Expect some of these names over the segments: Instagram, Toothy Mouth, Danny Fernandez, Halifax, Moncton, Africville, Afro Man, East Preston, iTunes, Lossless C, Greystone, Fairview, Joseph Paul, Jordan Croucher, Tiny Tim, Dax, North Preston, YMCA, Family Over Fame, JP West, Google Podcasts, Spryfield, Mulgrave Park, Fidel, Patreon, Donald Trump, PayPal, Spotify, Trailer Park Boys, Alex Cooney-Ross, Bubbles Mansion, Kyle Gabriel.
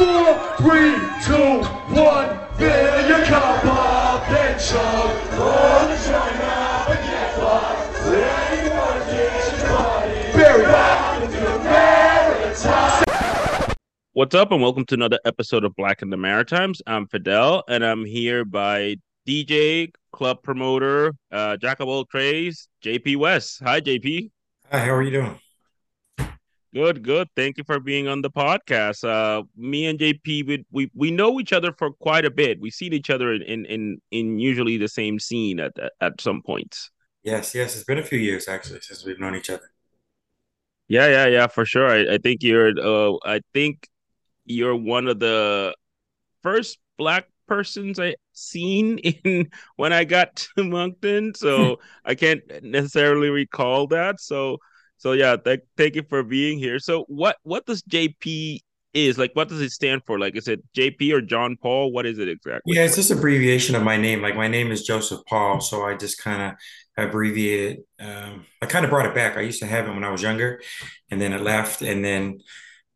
4, 3, 2, 1, fill your cup up and chug. On the joint now, but get fucked. There you go, it's your party. Very welcome to the Maritimes. What's up, and welcome to another episode of Black in the Maritimes. I'm Fidel, and I'm here by DJ, club promoter, jack of all trades, JP West. Hi, JP. Hi, how are you doing? Good. Thank you for being on the podcast. Me and JP, we know each other for quite a bit. We've seen each other in usually the same scene at some points. Yes. It's been a few years, actually, since we've known each other. Yeah, for sure. I think you're one of the first Black persons I seen in when I got to Moncton. So I can't necessarily recall that. So yeah, thank you for being here. So what does JP is? Like, what does it stand for? Like, is it JP or John Paul? What is it exactly? Yeah, it's just abbreviation of my name. Like, my name is Joseph Paul, so I just kind of abbreviated. I kind of brought it back. I used to have it when I was younger, and then it left. And then,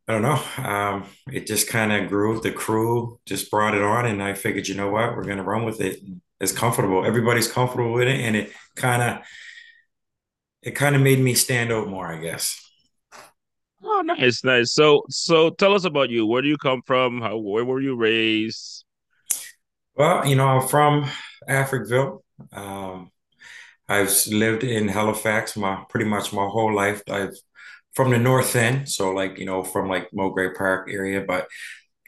I don't know, it just kind of grew. The crew just brought it on, and I figured, you know what, we're going to run with it. It's comfortable. Everybody's comfortable with it, and it kind of made me stand out more, I guess. Oh, nice. So tell us about you. Where do you come from? Where were you raised? Well, I'm from Africville. I've lived in Halifax pretty much my whole life. I've from the north end, so like, from like Mulgrave Park area, but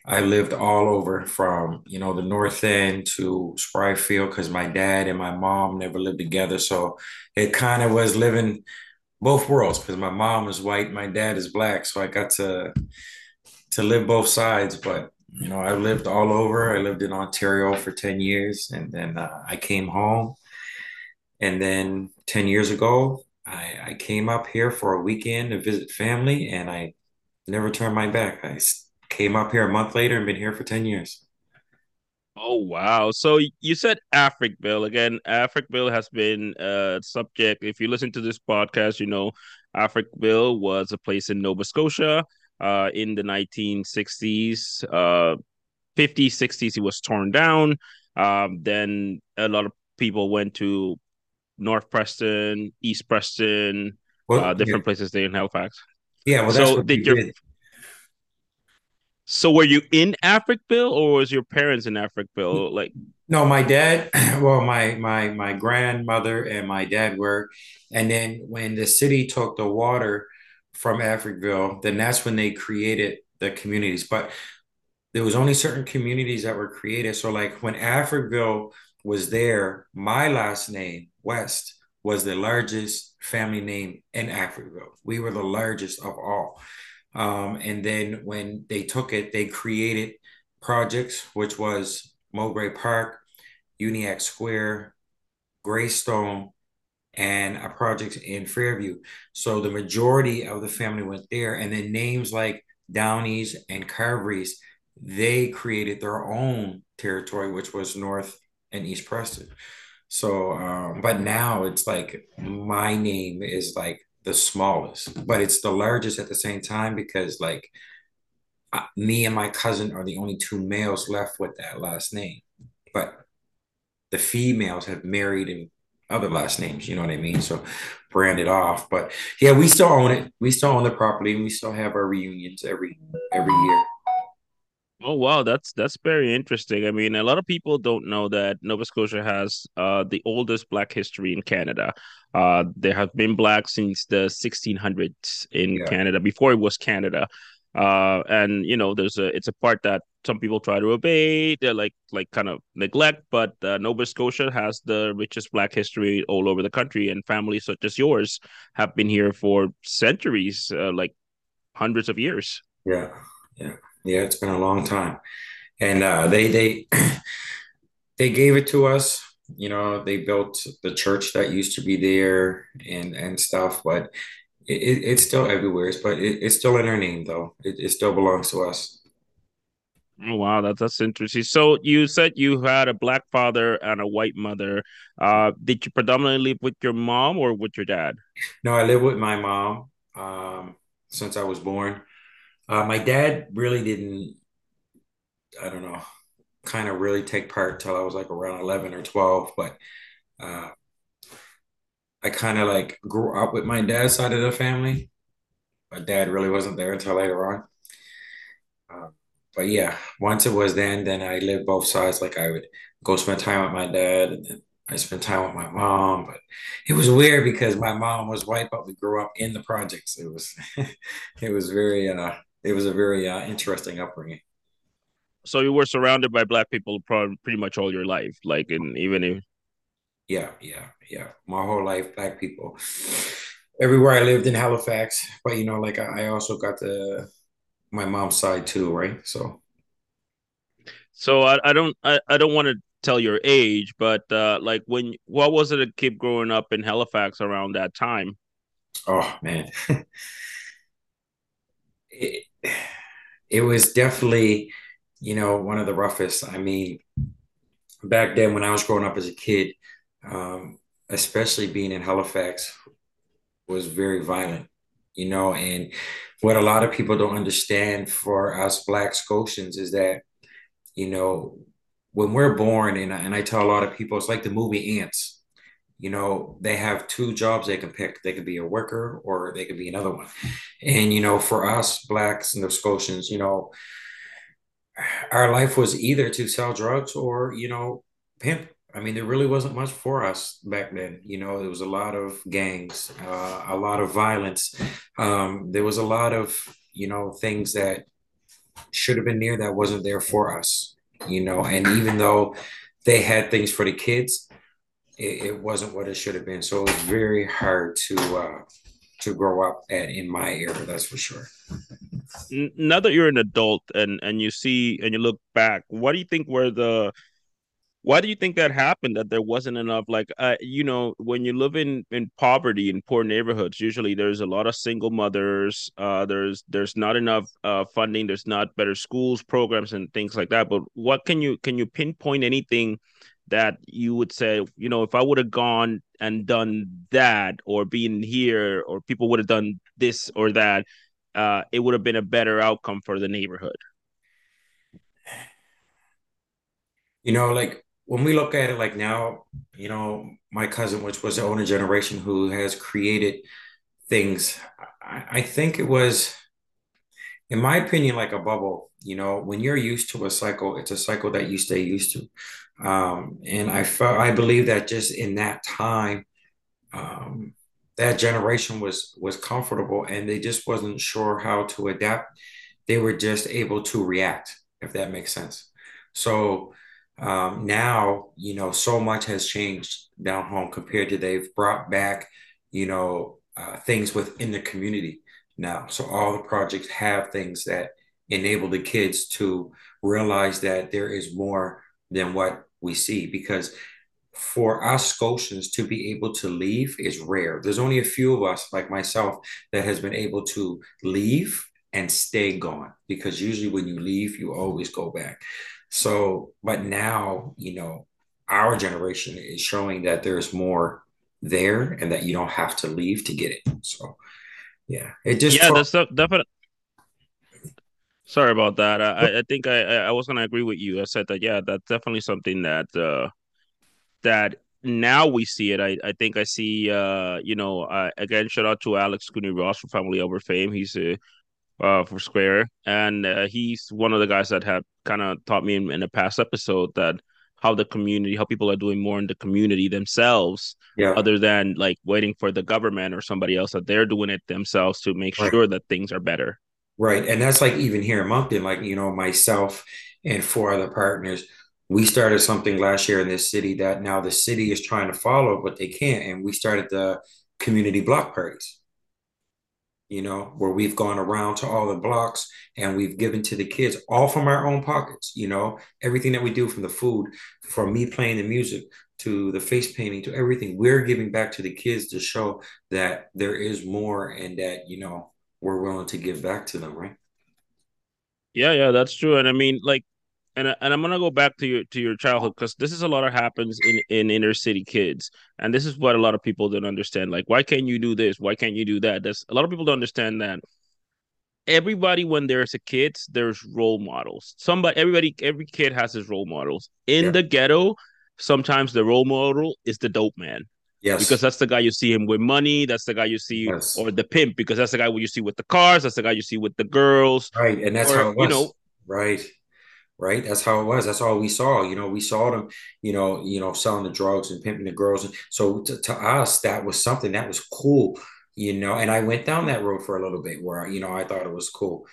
I lived all over from, the north end to Spryfield, because my dad and my mom never lived together. So it kind of was living both worlds, because my mom is white, my dad is Black. So I got to live both sides. But, I lived all over. I lived in Ontario for 10 years. And then I came home. And then 10 years ago, I came up here for a weekend to visit family. And I never turned my back. I came up here a month later and been here for 10 years. Oh, wow. So you said Africville. Again, Africville has been a subject. If you listen to this podcast, Africville was a place in Nova Scotia in the 1960s. 50s, 60s, it was torn down. Then a lot of people went to North Preston, East Preston, different places there in Halifax. Yeah, well, that's so what did. So were you in Africville, or was your parents in Africville? Like, no, my dad, well, my grandmother and my dad were, and then when the city took the water from Africville, then that's when they created the communities. But there was only certain communities that were created. So like when Africville was there, my last name, West, was the largest family name in Africville. We were the largest of all. And then when they took it, they created projects, which was Mulgrave Park, Uniacke Square, Greystone, and a project in Fairview. So the majority of the family went there. And then names like Downies and Carveries, they created their own territory, which was North and East Preston. So, but now it's like my name is like the smallest, but it's the largest at the same time, because like me and my cousin are the only two males left with that last name, but the females have married and other last names, so branded off. But yeah, we still own it. We still own the property, and we still have our reunions every year. Oh, wow. That's very interesting. I mean, a lot of people don't know that Nova Scotia has the oldest Black history in Canada. There have been Blacks since the 1600s in Canada, before it was Canada. And, it's a part that some people try to obey. They're like kind of neglect. But Nova Scotia has the richest Black history all over the country. And families such as yours have been here for centuries, like hundreds of years. Yeah, it's been a long time. And they gave it to us. They built the church that used to be there and stuff, but it's still everywhere. But it's still in our name, though. It still belongs to us. Oh, wow, that's interesting. So you said you had a Black father and a white mother. Did you predominantly live with your mom or with your dad? No, I lived with my mom since I was born. My dad really didn't I don't know, kind of really take part till I was like around 11 or 12. But I kind of like grew up with my dad's side of the family. My dad really wasn't there until later on. But yeah, once it was then I lived both sides. Like I would go spend time with my dad, and then I spent time with my mom. But it was weird because my mom was white, but we grew up in the projects. It was, it was a very interesting upbringing. So you were surrounded by black people pretty much all your life, like Yeah. My whole life, black people. Everywhere I lived in Halifax, but you know, like I also got my mom's side too, right? So I don't want to tell your age, but like what was it to keep growing up in Halifax around that time? Oh man, it was definitely, you know, one of the roughest. I mean, back then when I was growing up as a kid, especially being in Halifax, was very violent, you know. And what a lot of people don't understand for us Black Scotians is that, you know, when we're born, and I tell a lot of people, it's like the movie Ants. You know, they have two jobs they can pick. They could be a worker or they could be another one. And, you know, for us Blacks and Nova Scotians, you know, our life was either to sell drugs or, you know, pimp. I mean, there really wasn't much for us back then. You know, there was a lot of gangs, a lot of violence. There was a lot of, you know, things that should have been there that wasn't there for us, you know. And even though they had things for the kids, it wasn't what it should have been. So it was very hard to grow up at in my era, that's for sure. Now that you're an adult and you see and you look back, why do you think that happened, that there wasn't enough? Like, you know, when you live in poverty, in poor neighborhoods, usually there's a lot of single mothers. There's not enough funding. There's not better schools, programs, and things like that. But what can you pinpoint anything that you would say, you know, if I would have gone and done that, or been here, or people would have done this or that, it would have been a better outcome for the neighborhood? You know, like, when we look at it like now, you know, my cousin, which was the older generation who has created things, I think it was, in my opinion, like a bubble. You know, when you're used to a cycle, it's a cycle that you stay used to. And I believe that just in that time, that generation was comfortable and they just wasn't sure how to adapt. They were just able to react, if that makes sense. So now, you know, so much has changed down home compared to they've brought back, you know, things within the community now. So all the projects have things that enable the kids to realize that there is more than what we see, because for us Scotians to be able to leave is rare. There's only a few of us, like myself, that has been able to leave and stay gone, because usually when you leave, you always go back. So, but now, you know, our generation is showing that there's more there and that you don't have to leave to get it. So, yeah, that's definitely. Sorry about that. I think I was going to agree with you. I said that, yeah, that's definitely something that that now we see it. I think I see, you know, again, shout out to Alex Cooney-Ross from Family Over Fame. He's a for Square, and he's one of the guys that had kind of taught me in the past episode that how people are doing more in the community themselves, other than like waiting for the government or somebody else, that they're doing it themselves to make sure that things are better. Right. And that's like even here in Moncton, like, you know, myself and four other partners, we started something last year in this city that now the city is trying to follow, but they can't. And we started the community block parties, you know, where we've gone around to all the blocks and we've given to the kids, all from our own pockets, you know, everything that we do, from the food, from me playing the music, to the face painting, to everything, we're giving back to the kids to show that there is more and that, you know, we're willing to give back to them, right? Yeah, that's true. And I mean, like, and I'm going to go back to your childhood, because this is a lot of happens in inner city kids. And this is what a lot of people don't understand. Like, why can't you do this? Why can't you do that? A lot of people don't understand that everybody, when there's a kid, there's role models. Every kid has his role models. In the ghetto, sometimes the role model is the dope man. Yes. Because that's the guy you see him with money. That's the guy you see, or the pimp, because that's the guy you see with the cars. That's the guy you see with the girls. Right. And that's how it was. You know, right. That's how it was. That's all we saw. You know, we saw them, you know, selling the drugs and pimping the girls. And so to us, that was something that was cool, you know, and I went down that road for a little bit where, you know, I thought it was cool.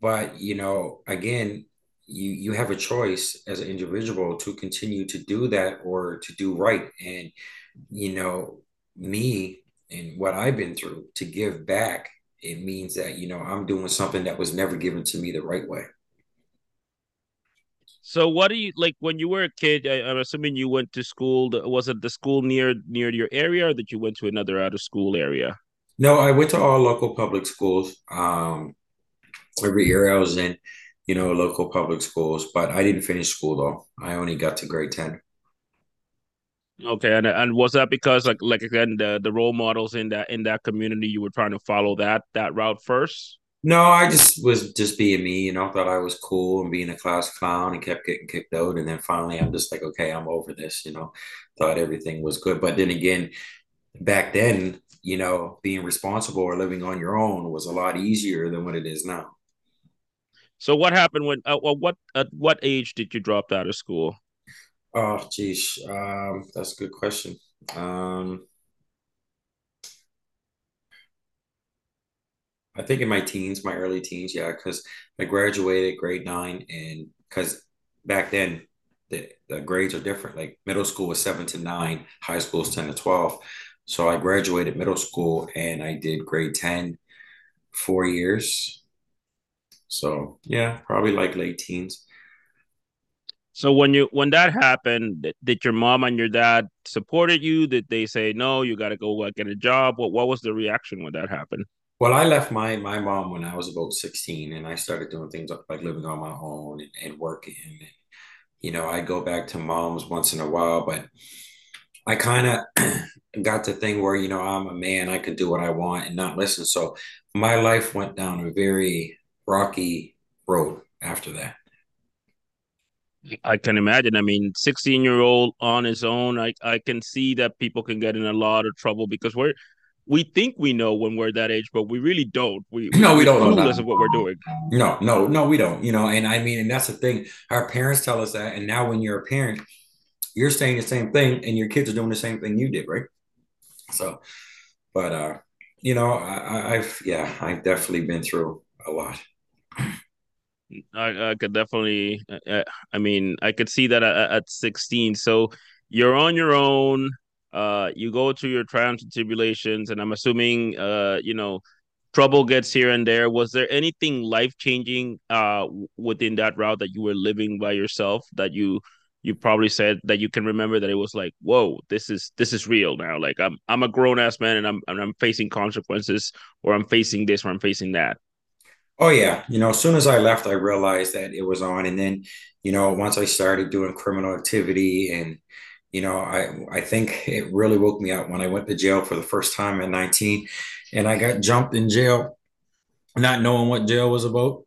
But, you know, again, you have a choice as an individual to continue to do that or to do right. And, you know, me and what I've been through to give back, it means that, you know, I'm doing something that was never given to me the right way. So what do you, like, when you were a kid, I'm assuming you went to school, was it the school near your area, or that you went to another out of school area? No, I went to all local public schools. Every year I was in, you know, local public schools, but I didn't finish school though. I only got to grade 10. Okay, and was that because like again the role models in that community, you were trying to follow that route first? No, I was just being me, you know, thought I was cool and being a class clown and kept getting kicked out, and then finally I'm just like, okay, I'm over this, you know. Thought everything was good, but then again, back then, you know, being responsible or living on your own was a lot easier than what it is now. So what happened when? At what age did you drop out of school? Oh, geez. That's a good question. I think in my teens, my early teens. Yeah. Cause I graduated grade 9, and cause back then the grades are different. Like middle school was 7 to 9, high school is 10 to 12. So I graduated middle school and I did grade 10, 4 years. So yeah, probably like late teens. So when that happened, did your mom and your dad supported you? Did they say, no, you got to go get a job? What was the reaction when that happened? Well, I left my mom when I was about 16, and I started doing things like living on my own and working. And, you know, I go back to mom's once in a while, but I kind of got the thing where, you know, I'm a man, I could do what I want and not listen. So my life went down a very rocky road after that. I can imagine. I mean, 16-year-old on his own, I can see that people can get in a lot of trouble because we think we know when we're that age, but we really don't. We don't know what we're doing. No, we don't. You know, and I mean, and that's the thing. Our parents tell us that, and now when you're a parent, you're saying the same thing, and your kids are doing the same thing you did, right? So, but you know, I've definitely been through a lot. I could definitely, I mean, I could see that at 16. So you're on your own, you go through your triumphs and tribulations, and I'm assuming, you know, trouble gets here and there. Was there anything life-changing within that route that you were living by yourself that you probably said that you can remember that it was like, whoa, this is real now. Like I'm a grown-ass man, and I'm facing consequences, or I'm facing this, or I'm facing that. Oh, yeah. You know, as soon as I left, I realized that it was on. And then, you know, once I started doing criminal activity and, you know, I think it really woke me up when I went to jail for the first time at 19, and I got jumped in jail, not knowing what jail was about.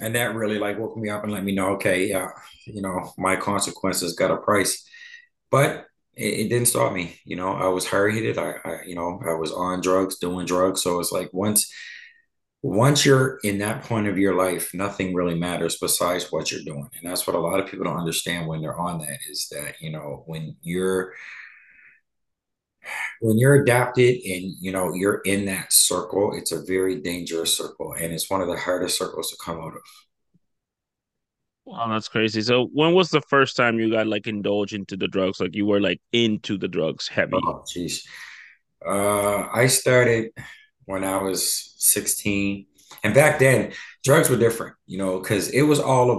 And that really like woke me up and let me know, OK, yeah, you know, my consequences got a price, but it didn't stop me. You know, I was hard-headed. You know, I was on drugs, doing drugs. So it's like once you're in that point of your life, nothing really matters besides what you're doing. And that's what a lot of people don't understand when they're on that, is that, you know, when you're adapted and, you know, you're in that circle, it's a very dangerous circle. And it's one of the hardest circles to come out of. Wow, that's crazy. So when was the first time you got like indulged into the drugs? Like you were like into the drugs heavy? Oh, geez. I started when I was 16. And back then, drugs were different, you know, because it was all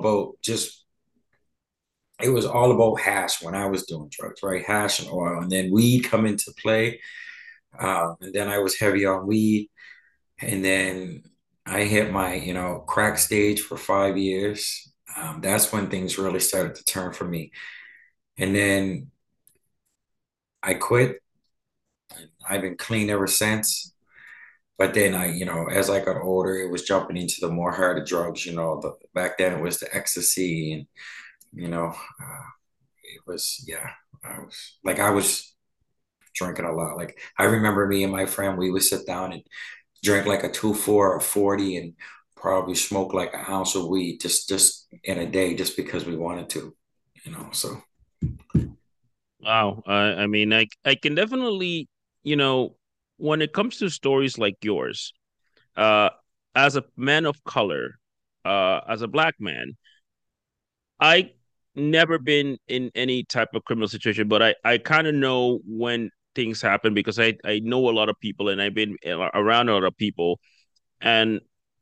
about hash when I was doing drugs, right? Hash and oil. And then weed come into play. And then I was heavy on weed. And then I hit my, you know, crack stage for 5 years. That's when things really started to turn for me. And then I quit. I've been clean ever since. But then I, you know, as I got older, it was jumping into the more harder drugs, you know, back then it was the ecstasy and, you know, it was, yeah, I was drinking a lot. Like I remember me and my friend, we would sit down and drink like a 2-4 or 40 and probably smoke like an ounce of weed just in a day, just because we wanted to, you know, so. Wow. I mean, I can definitely, you know, when it comes to stories like yours, as a man of color, as a black man, I never been in any type of criminal situation, but I kind of know when things happen because I know a lot of people and I've been around a lot of people. And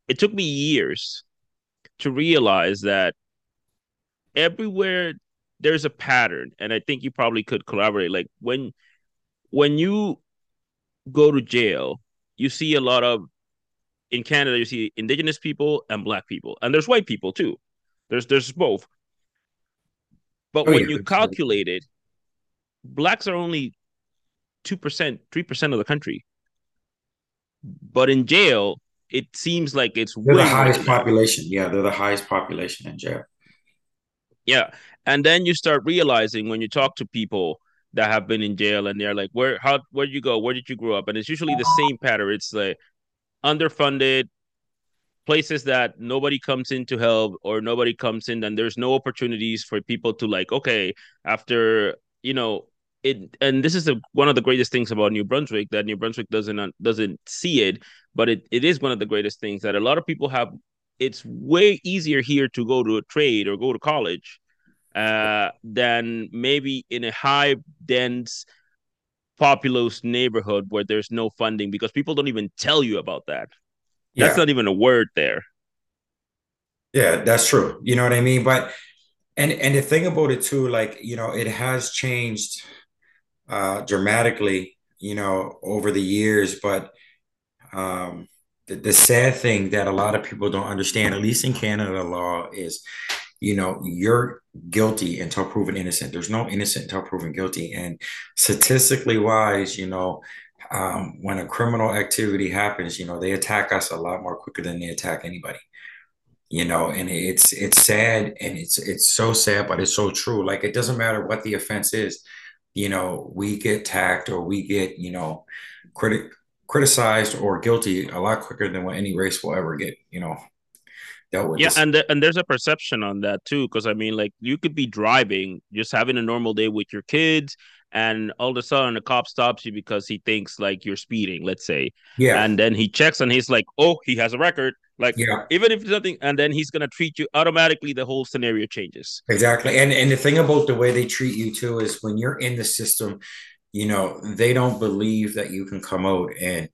it took me years to realize that everywhere there's a pattern. And I think you probably could collaborate. Like when you go to jail, you see a lot of, in Canada, you see indigenous people and black people. And there's white people too. There's both. But when you calculate it, blacks are only 2%, 3% of the country. But in jail, it seems like it's they're the highest population. Yeah, they're the highest population in jail. Yeah. And then you start realizing when you talk to people that have been in jail and they're like, where'd you go? Where did you grow up? And it's usually the same pattern. It's like underfunded places that nobody comes in to help or nobody comes in, and there's no opportunities for people to like, okay, after, you know, it, and this is one of the greatest things about New Brunswick that New Brunswick doesn't see it, but it is one of the greatest things that a lot of people have. It's way easier here to go to a trade or go to college than maybe in a high, dense, populous neighborhood where there's no funding because people don't even tell you about that. Yeah. That's not even a word there. Yeah, that's true. You know what I mean? But and the thing about it too, like, you know, it has changed dramatically, you know, over the years. But the sad thing that a lot of people don't understand, at least in Canada law, is, you know, you're guilty until proven innocent. There's no innocent until proven guilty. And statistically wise, you know, when a criminal activity happens, you know, they attack us a lot more quicker than they attack anybody, you know, and it's sad and it's so sad, but it's so true. Like, it doesn't matter what the offense is, you know, we get attacked or we get, you know, criticized or guilty a lot quicker than what any race will ever get, you know. Yeah, and there's a perception on that too, because I mean, like, you could be driving, just having a normal day with your kids, and all of a sudden a cop stops you because he thinks like you're speeding, let's say. Yeah. And then he checks and he's like, oh, he has a record. Like, yeah. Even if it's nothing, and then he's gonna treat you automatically. The whole scenario changes. Exactly, and the thing about the way they treat you too is when you're in the system, you know, they don't believe that you can come out. And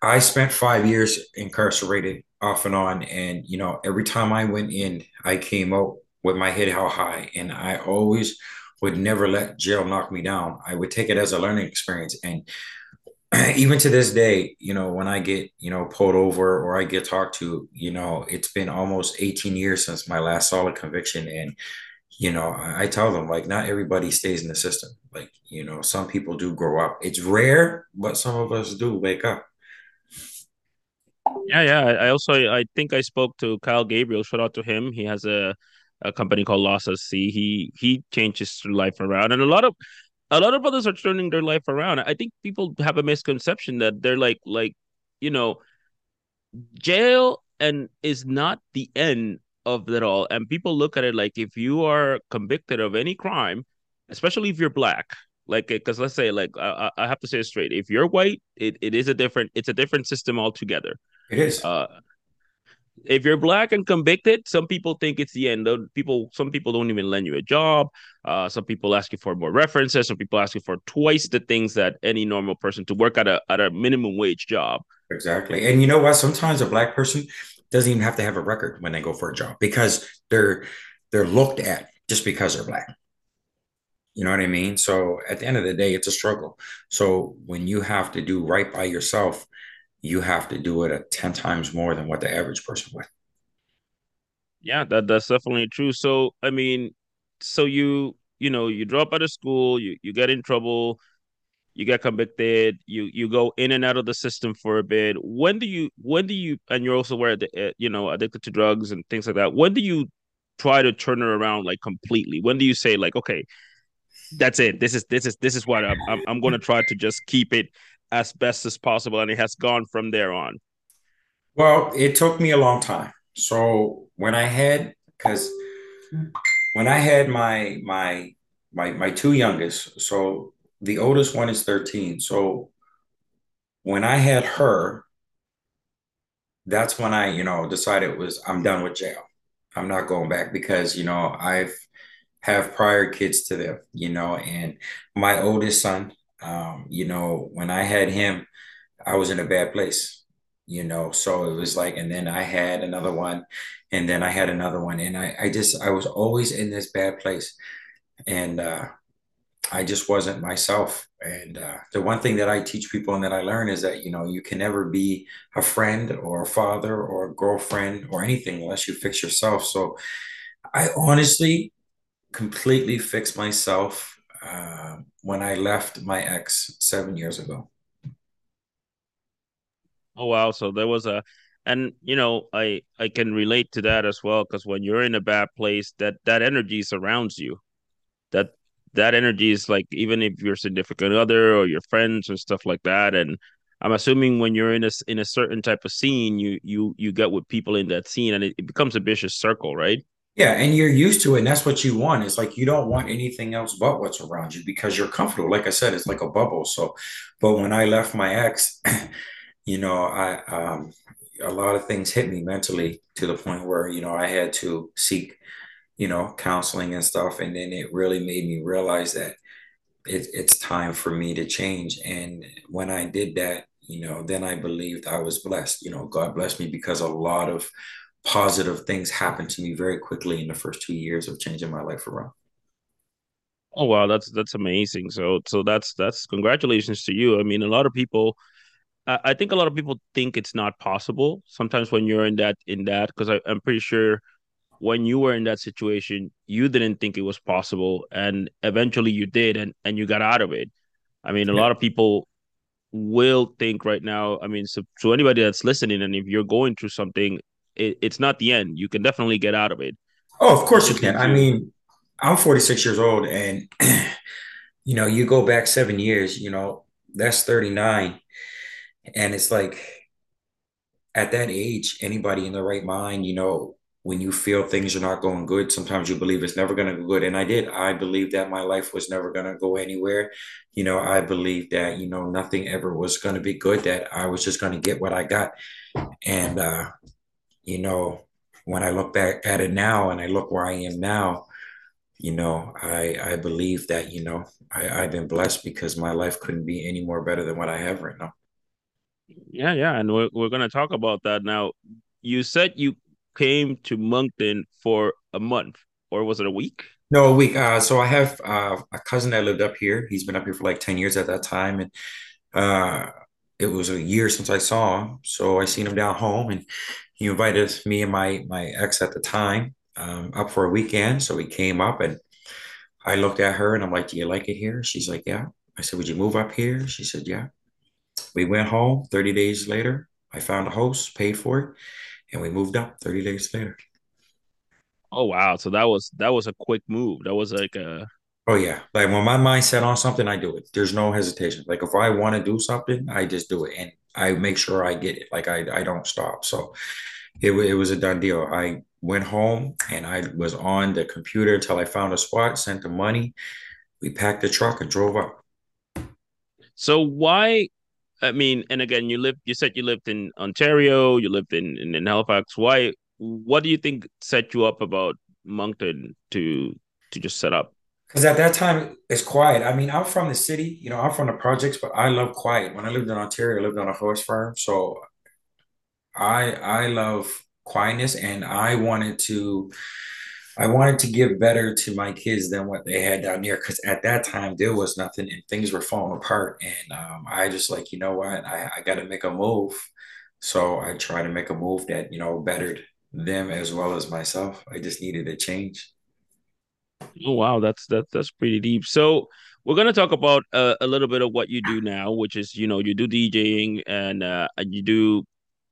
I spent 5 years incarcerated off and on. And, you know, every time I went in, I came out with my head held high, and I always would never let jail knock me down. I would take it as a learning experience. And even to this day, you know, when I get, you know, pulled over or I get talked to, you know, it's been almost 18 years since my last solid conviction. And, you know, I tell them, like, not everybody stays in the system. Like, you know, some people do grow up. It's rare, but some of us do wake up. Yeah. I think I spoke to Kyle Gabriel. Shout out to him. He has a company called Lossless C. He changes their life around, and a lot of others are turning their life around. I think people have a misconception that they're like you know, jail and is not the end of it all. And people look at it like if you are convicted of any crime, especially if you're black. Like, because let's say, like, I have to say it straight. If you're white, it's a different system altogether. It is. If you're black and convicted, some people think it's the end. Some people don't even lend you a job. Some people ask you for more references. Some people ask you for twice the things that any normal person to work at a minimum wage job. Exactly. And you know what? Sometimes a black person doesn't even have to have a record when they go for a job because they're looked at just because they're black. You know what I mean? So at the end of the day, it's a struggle. So when you have to do right by yourself, you have to do it at 10 times more than what the average person would. Yeah, that's definitely true. So, I mean, so you know, you drop out of school, you get in trouble. You get convicted. You go in and out of the system for a bit. When do you? And you're also aware that, you know, addicted to drugs and things like that. When do you try to turn it around, like, completely? When do you say, like, okay, that's it. This is what I'm going to try to just keep it as best as possible, and it has gone from there on. Well, it took me a long time. So when I had my two youngest, so. The oldest one is 13. So when I had her, that's when I, you know, decided was I'm done with jail. I'm not going back because, you know, I've have prior kids to them, you know, and my oldest son, you know, when I had him, I was in a bad place, you know, so it was like, and then I had another one and then I had another one. And I was always in this bad place. And, I just wasn't myself. And the one thing that I teach people and that I learn is that, you know, you can never be a friend or a father or a girlfriend or anything unless you fix yourself. So I honestly completely fixed myself when I left my ex 7 years ago. Oh, wow. So there was and, you know, I can relate to that as well, because when you're in a bad place, that energy surrounds you. That energy is like, even if you're significant other or your friends and stuff like that. And I'm assuming when you're in a certain type of scene, you get with people in that scene, and it becomes a vicious circle, right? Yeah. And you're used to it. And that's what you want. It's like, you don't want anything else but what's around you because you're comfortable. Like I said, it's like a bubble. So, but when I left my ex, you know, I a lot of things hit me mentally to the point where, you know, I had to seek, you know, counseling and stuff. And then it really made me realize that it's time for me to change. And when I did that, you know, then I believed I was blessed. You know, God blessed me because a lot of positive things happened to me very quickly in the first 2 years of changing my life around. Oh, wow. That's amazing. So that's congratulations to you. I mean, a lot of people, I think a lot of people think it's not possible sometimes when you're in that, because I'm pretty sure when you were in that situation, you didn't think it was possible, and eventually you did, and you got out of it. I mean, a lot of people will think right now, I mean, so to anybody that's listening, and if you're going through something, it's not the end. You can definitely get out of it. Oh, of course you can. I mean, I'm 46 years old, and, you know, you go back 7 years, you know, that's 39. And it's like, at that age, anybody in their right mind, you know, when you feel things are not going good, sometimes you believe it's never going to go good. And I did. I believed that my life was never going to go anywhere. You know, I believed that, you know, nothing ever was going to be good, that I was just going to get what I got. And, you know, when I look back at it now and I look where I am now, you know, I believe that, you know, I've been blessed because my life couldn't be any more better than what I have right now. Yeah. Yeah. And we're going to talk about that now. You said you came to Moncton for a month, or was it a week? No, a week. So I have a cousin that lived up here. He's been up here for like 10 years at that time. And it was a year since I saw him. So I seen him down home, and he invited me and my ex at the time up for a weekend. So we came up, and I looked at her and I'm like, do you like it here? She's like, yeah. I said, would you move up here? She said, yeah. We went home. 30 days later, I found a host, paid for it. And we moved up 30 days later. Oh, wow. So that was a quick move. That was like a... Oh, yeah. Like, when my mind set on something, I do it. There's no hesitation. Like, if I want to do something, I just do it. And I make sure I get it. Like, I don't stop. So it was a done deal. I went home, and I was on the computer until I found a spot, sent the money. We packed the truck and drove up. So why... I mean, and again, you said you lived in Ontario, you lived in Halifax. Why? What do you think set you up about Moncton to just set up? Because at that time, it's quiet. I mean, I'm from the city, you know, I'm from the projects, but I love quiet. When I lived in Ontario, I lived on a horse farm. So I love quietness, and I wanted to give better to my kids than what they had down there, because at that time there was nothing and things were falling apart. And I just like, you know what, I got to make a move. So I tried to make a move that, you know, bettered them as well as myself. I just needed a change. Oh, wow. That's pretty deep. So we're going to talk about a little bit of what you do now, which is, you know, you do DJing and you do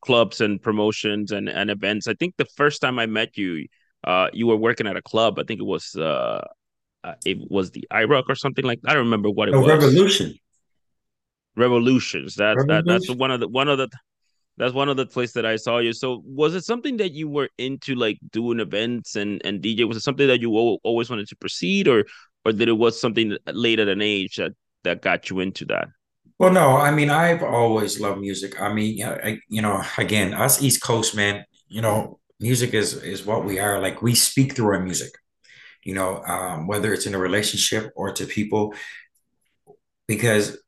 clubs and promotions and events. I think the first time I met you, you were working at a club. I think it was the IROC or something like that. I don't remember what it was. Revolutions. That's one of the places that I saw you. So was it something that you were into, like doing events and DJ? Was it something that you always wanted to proceed, or that it was something late at an age that got you into that? Well, no, I mean, I've always loved music. I mean, again, us East Coast, man, you know, music is what we are. Like, we speak through our music, you know, whether it's in a relationship or to people, because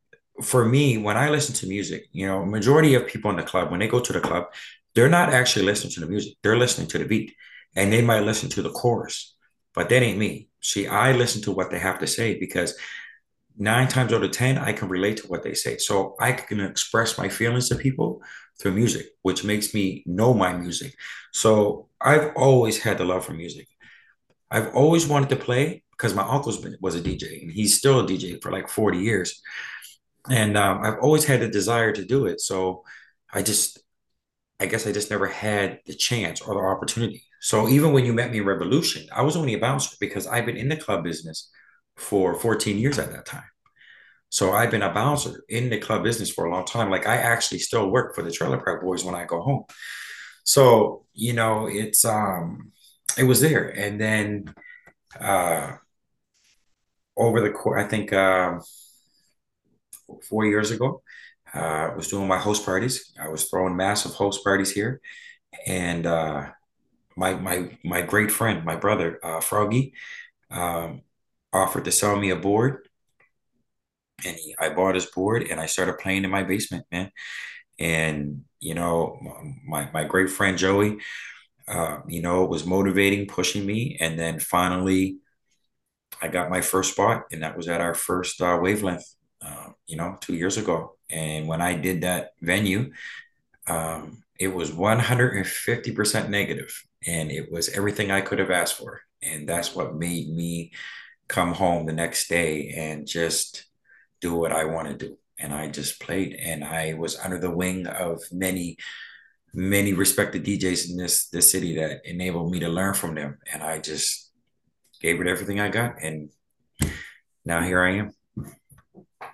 for me, when I listen to music, you know, majority of people in the club, when they go to the club, they're not actually listening to the music. They're listening to the beat, and they might listen to the chorus, but that ain't me. See, I listen to what they have to say, because 9 times out of 10, I can relate to what they say. So I can express my feelings to people through music, which makes me know my music. So I've always had the love for music. I've always wanted to play because my uncle was a DJ, and he's still a DJ for like 40 years. And I've always had a desire to do it. So I guess I just never had the chance or the opportunity. So even when you met me in Revolution, I was only a bouncer, because I've been in the club business for 14 years at that time. So I've been a bouncer in the club business for a long time. Like, I actually still work for the Trailer Park Boys when I go home. So, you know, it's it was there. And then over the course, I think 4 years ago, I was doing my host parties. I was throwing massive host parties here. And my great friend, my brother, Froggy, offered to sell me a board. And I bought his board, and I started playing in my basement, man. And, you know, my great friend Joey, you know, was motivating, pushing me. And then finally, I got my first spot, and that was at our first Wavelength, you know, 2 years ago. And when I did that venue, it was 150% negative, and it was everything I could have asked for. And that's what made me come home the next day and just do what I want to do. And I just played, and I was under the wing of many, many respected DJs in this city that enabled me to learn from them. And I just gave it everything I got. And now here I am.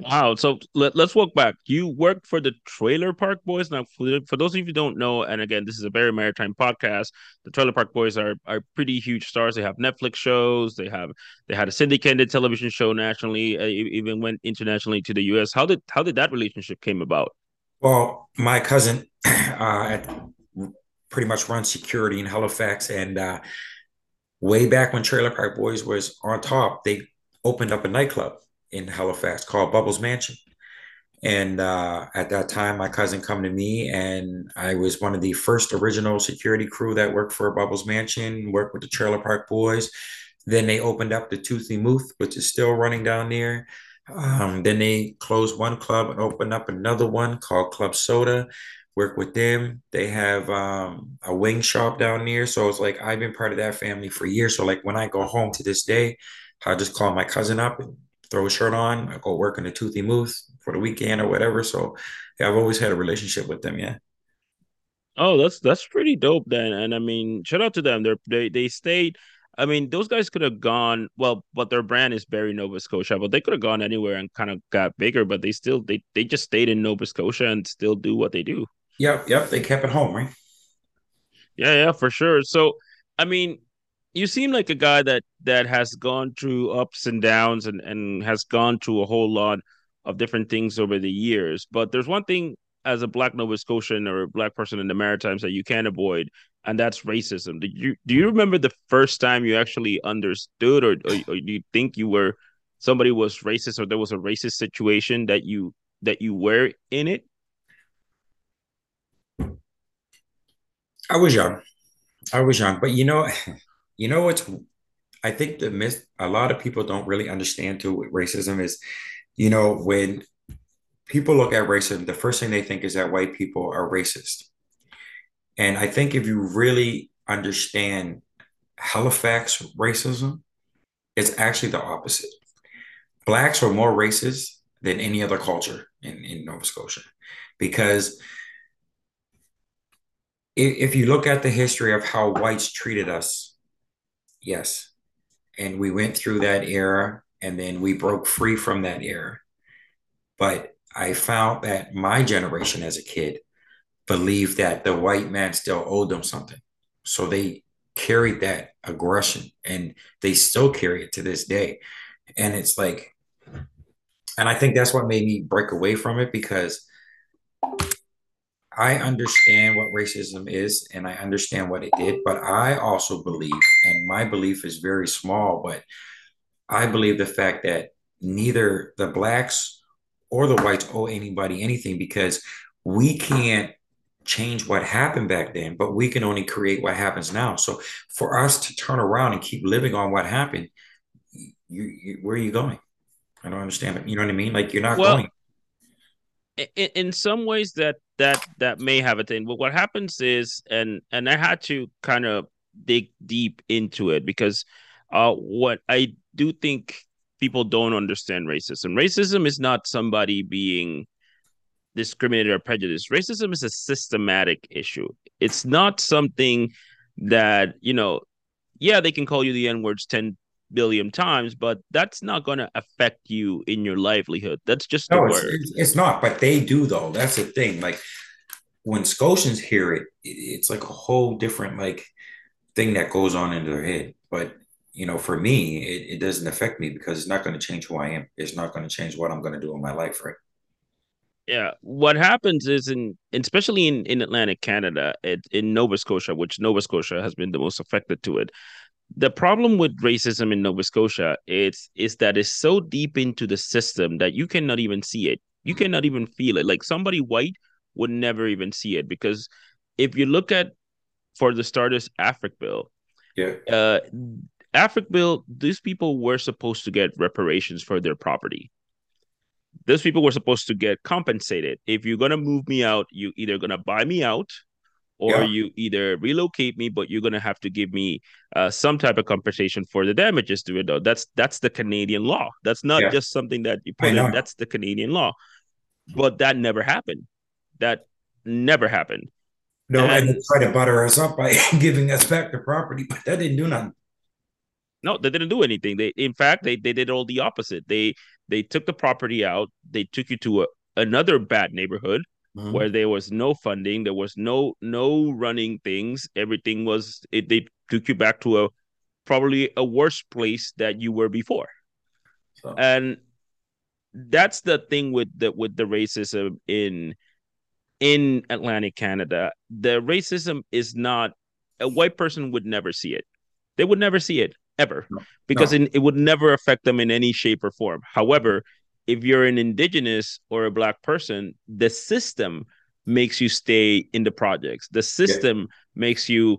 Wow. So let's walk back. You worked for the Trailer Park Boys. Now, for those of you who don't know, and again, this is a very maritime podcast, the Trailer Park Boys are pretty huge stars. They have Netflix shows. They had a syndicated television show nationally, even went internationally to the U.S. How did that relationship came about? Well, my cousin pretty much runs security in Halifax. And way back when Trailer Park Boys was on top, they opened up a nightclub in Halifax called Bubbles Mansion. And at that time, my cousin come to me, and I was one of the first original security crew that worked for Bubbles Mansion, worked with the Trailer Park Boys. Then they opened up the Toothy Mouth, which is still running down there. Then they closed one club and opened up another one called Club Soda, work with them. They have a wing shop down there. So it's like, I've been part of that family for years. So like, when I go home to this day, I just call my cousin up and throw a shirt on, I go work in the Toothy Mouth for the weekend or whatever. So yeah, I've always had a relationship with them. Yeah. Oh, that's pretty dope then. And I mean, shout out to them. They stayed. I mean, those guys could have gone, well, but their brand is Barry, Nova Scotia, but they could have gone anywhere and kind of got bigger, but they still, they just stayed in Nova Scotia and still do what they do. Yep. They kept it home, right? Yeah, for sure. So, I mean, you seem like a guy that has gone through ups and downs and has gone through a whole lot of different things over the years. But there's one thing as a Black Nova Scotian or a Black person in the Maritimes that you can't avoid, and that's racism. Do you remember the first time you actually understood or do you think somebody was racist, or there was a racist situation that you were in it? I was young, but you know what's, I think the myth a lot of people don't really understand too with racism is, you know, when people look at racism, the first thing they think is that white people are racist. And I think if you really understand Halifax racism, It's actually the opposite. Blacks are more racist than any other culture in Nova Scotia, because if you look at the history of how whites treated us, yes, and we went through that era and then we broke free from that era. But I found that my generation as a kid believed that the white man still owed them something. So they carried that aggression, and they still carry it to this day. And it's like, and I think that's what made me break away from it, because I understand what racism is and I understand what it did, but I also believe, and my belief is very small, but I believe the fact that neither the blacks or the whites owe anybody anything, because we can't change what happened back then, but we can only create what happens now. So for us to turn around and keep living on what happened, where are you going? I don't understand it. You know what I mean? Like, you're not going. In some ways that may have a thing. But what happens is, and I had to kind of dig deep into it, because what I do think people don't understand racism. Racism is not somebody being discriminated or prejudiced. Racism is a systematic issue. It's not something that, you know, yeah, they can call you the N-words 10 billion times, but that's not going to affect you in your livelihood. That's just the word. It's not, but they do, though. That's the thing. Like, when Scotians hear it, it's like a whole different, like, thing that goes on in their head. But, you know, for me, it doesn't affect me, because it's not going to change who I am. It's not going to change what I'm going to do in my life, right? Yeah, what happens is, especially in Atlantic Canada, in Nova Scotia, which Nova Scotia has been the most affected to it, the problem with racism in Nova Scotia is that it's so deep into the system that you cannot even see it. You cannot even feel it. Like, somebody white would never even see it, because if you look at, for the starters, Africville, Africville, these people were supposed to get reparations for their property. Those people were supposed to get compensated. If you're going to move me out, you either going to buy me out, or you either relocate me, but you're going to have to give me some type of compensation for the damages to it. Though that's the Canadian law. That's not just something that you put in. That's the Canadian law. But that never happened. No, and they tried to butter us up by giving us back the property, but that didn't do nothing. No, they didn't do anything. In fact, they did all the opposite. They took the property out. They took you to another bad neighborhood where there was no funding. There was no running things. Everything was, they took you back to probably a worse place that you were before. So. And that's the thing with the racism in Atlantic Canada. The racism is not, a white person would never see it. They would never see it. Ever, because it would never affect them in any shape or form. However, if you're an indigenous or a black person, the system makes you stay in the projects. The system makes you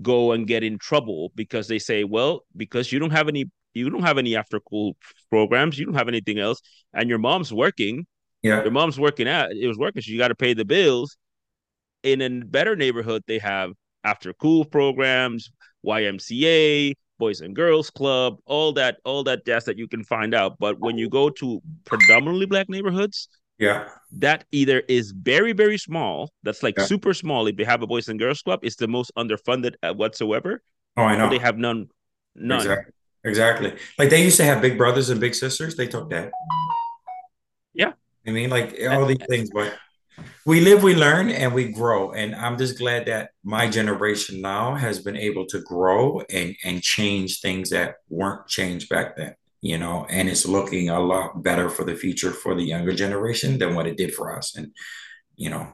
go and get in trouble, because they say, well, because you don't have any after school programs, you don't have anything else, and your mom's working. Yeah, your mom's working out. It was working, so you got to pay the bills. In a better neighborhood, they have after school programs, YMCA. Boys and Girls Club, all that jazz that you can find out. But when you go to predominantly black neighborhoods, that either is very, very small. That's like super small. If they have a Boys and Girls Club, it's the most underfunded whatsoever. Oh, I know. Or they have none. Exactly. Like, they used to have big brothers and big sisters. They took that. Yeah. I mean, like, all these things, but we live, we learn, and we grow. And I'm just glad that my generation now has been able to grow and change things that weren't changed back then, you know, and it's looking a lot better for the future for the younger generation than what it did for us. And, you know.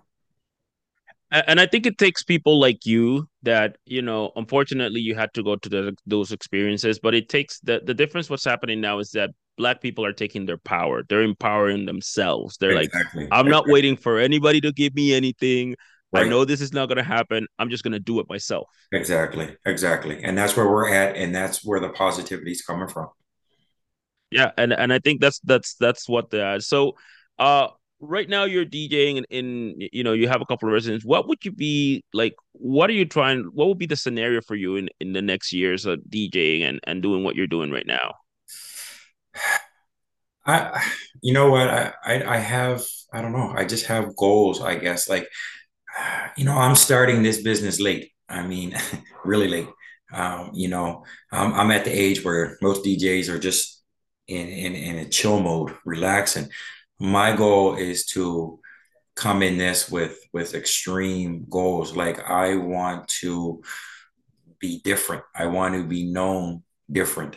And I think it takes people like you that, you know, unfortunately you had to go to those experiences, but it takes the difference. What's happening now is that black people are taking their power. They're empowering themselves. They're like, I'm not waiting for anybody to give me anything. Right. I know this is not going to happen. I'm just going to do it myself. Exactly. And that's where we're at. And that's where the positivity is coming from. Yeah. And I think that's what they are. So, right now you're DJing and you know, you have a couple of residents. What would you be like? What are you trying? What would be the scenario for you in the next years of DJing and doing what you're doing right now? You know what? I have, I don't know. I just have goals, I guess. Like, you know, I'm starting this business late. I mean, really late. You know, I'm at the age where most DJs are just in a chill mode, relaxing. My goal is to come in this with extreme goals. Like, I want to be different. I want to be known different.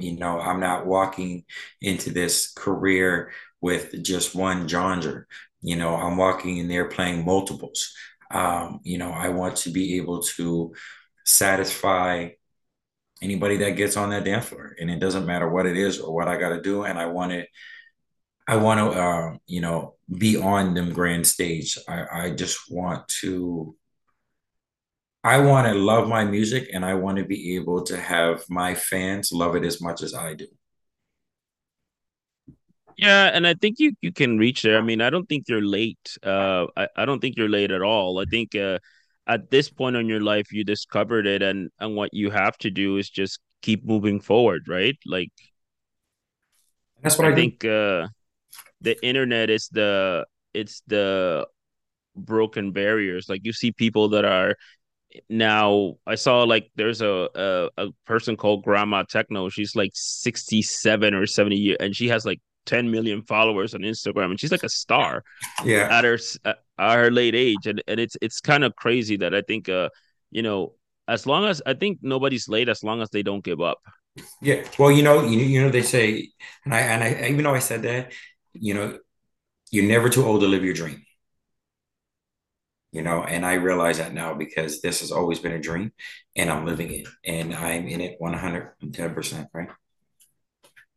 You know, I'm not walking into this career with just one genre. You know, I'm walking in there playing multiples. You know, I want to be able to satisfy anybody that gets on that dance floor, and it doesn't matter what it is or what I got to do. And I want to, you know, be on them grand stage. I just want to, I want to love my music, and I want to be able to have my fans love it as much as I do. Yeah, and I think you can reach there. I mean, I don't think you're late. I don't think you're late at all. I think at this point in your life, you discovered it, and what you have to do is just keep moving forward, right? Like, that's what I think. The internet is the broken barriers. Like, you see people that are. Now I saw, like, there's a person called Grandma Techno. She's like 67 or 70 years, and she has like 10 million followers on Instagram, and she's like a star. Yeah. At her late age, and it's kind of crazy that I think you know, as long as I think nobody's late, as long as they don't give up. Yeah. Well, you know they say, and I even though I said that, you know, you're never too old to live your dream. You know, and I realize that now, because this has always been a dream, and I'm living it, and I'm in it 110%, right?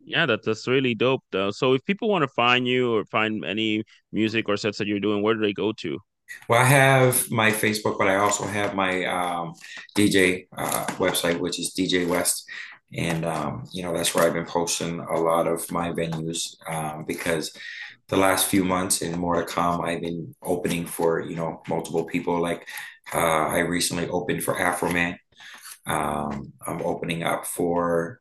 Yeah, that's really dope, though. So if people want to find you or find any music or sets that you're doing, where do they go to? Well, I have my Facebook, but I also have my DJ website, which is DJ West. And, you know, that's where I've been posting a lot of my venues, because the last few months and more to come, I've been opening for, you know, multiple people. Like, I recently opened for Afro Man. I'm opening up for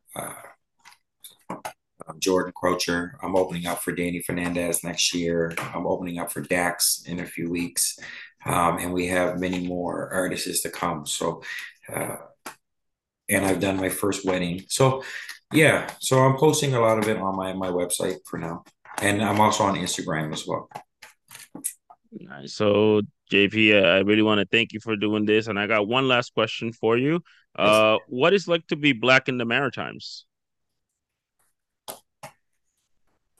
Jordan Croucher. I'm opening up for Danny Fernandez next year. I'm opening up for Dax in a few weeks. And we have many more artists to come. So, and I've done my first wedding. So, yeah. So I'm posting a lot of it on my website for now. And I'm also on Instagram as well. Nice. So, JP, I really want to thank you for doing this. And I got one last question for you. Yes. What is it like to be Black in the Maritimes?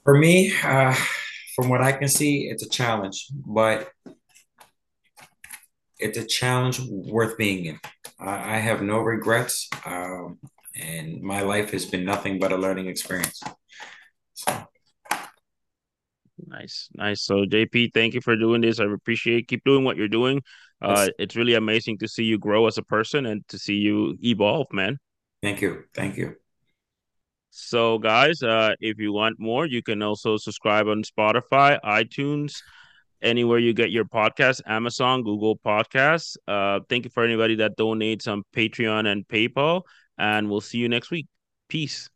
For me, from what I can see, it's a challenge. But it's a challenge worth being in. I have no regrets, and my life has been nothing but a learning experience. So. Nice. So, JP, thank you for doing this. I appreciate it. Keep doing what you're doing. It's really amazing to see you grow as a person and to see you evolve, man. Thank you. So, guys, if you want more, you can also subscribe on Spotify, iTunes, anywhere you get your podcast, Amazon, Google Podcasts. Thank you for anybody that donates on Patreon and PayPal, and we'll see you next week. Peace.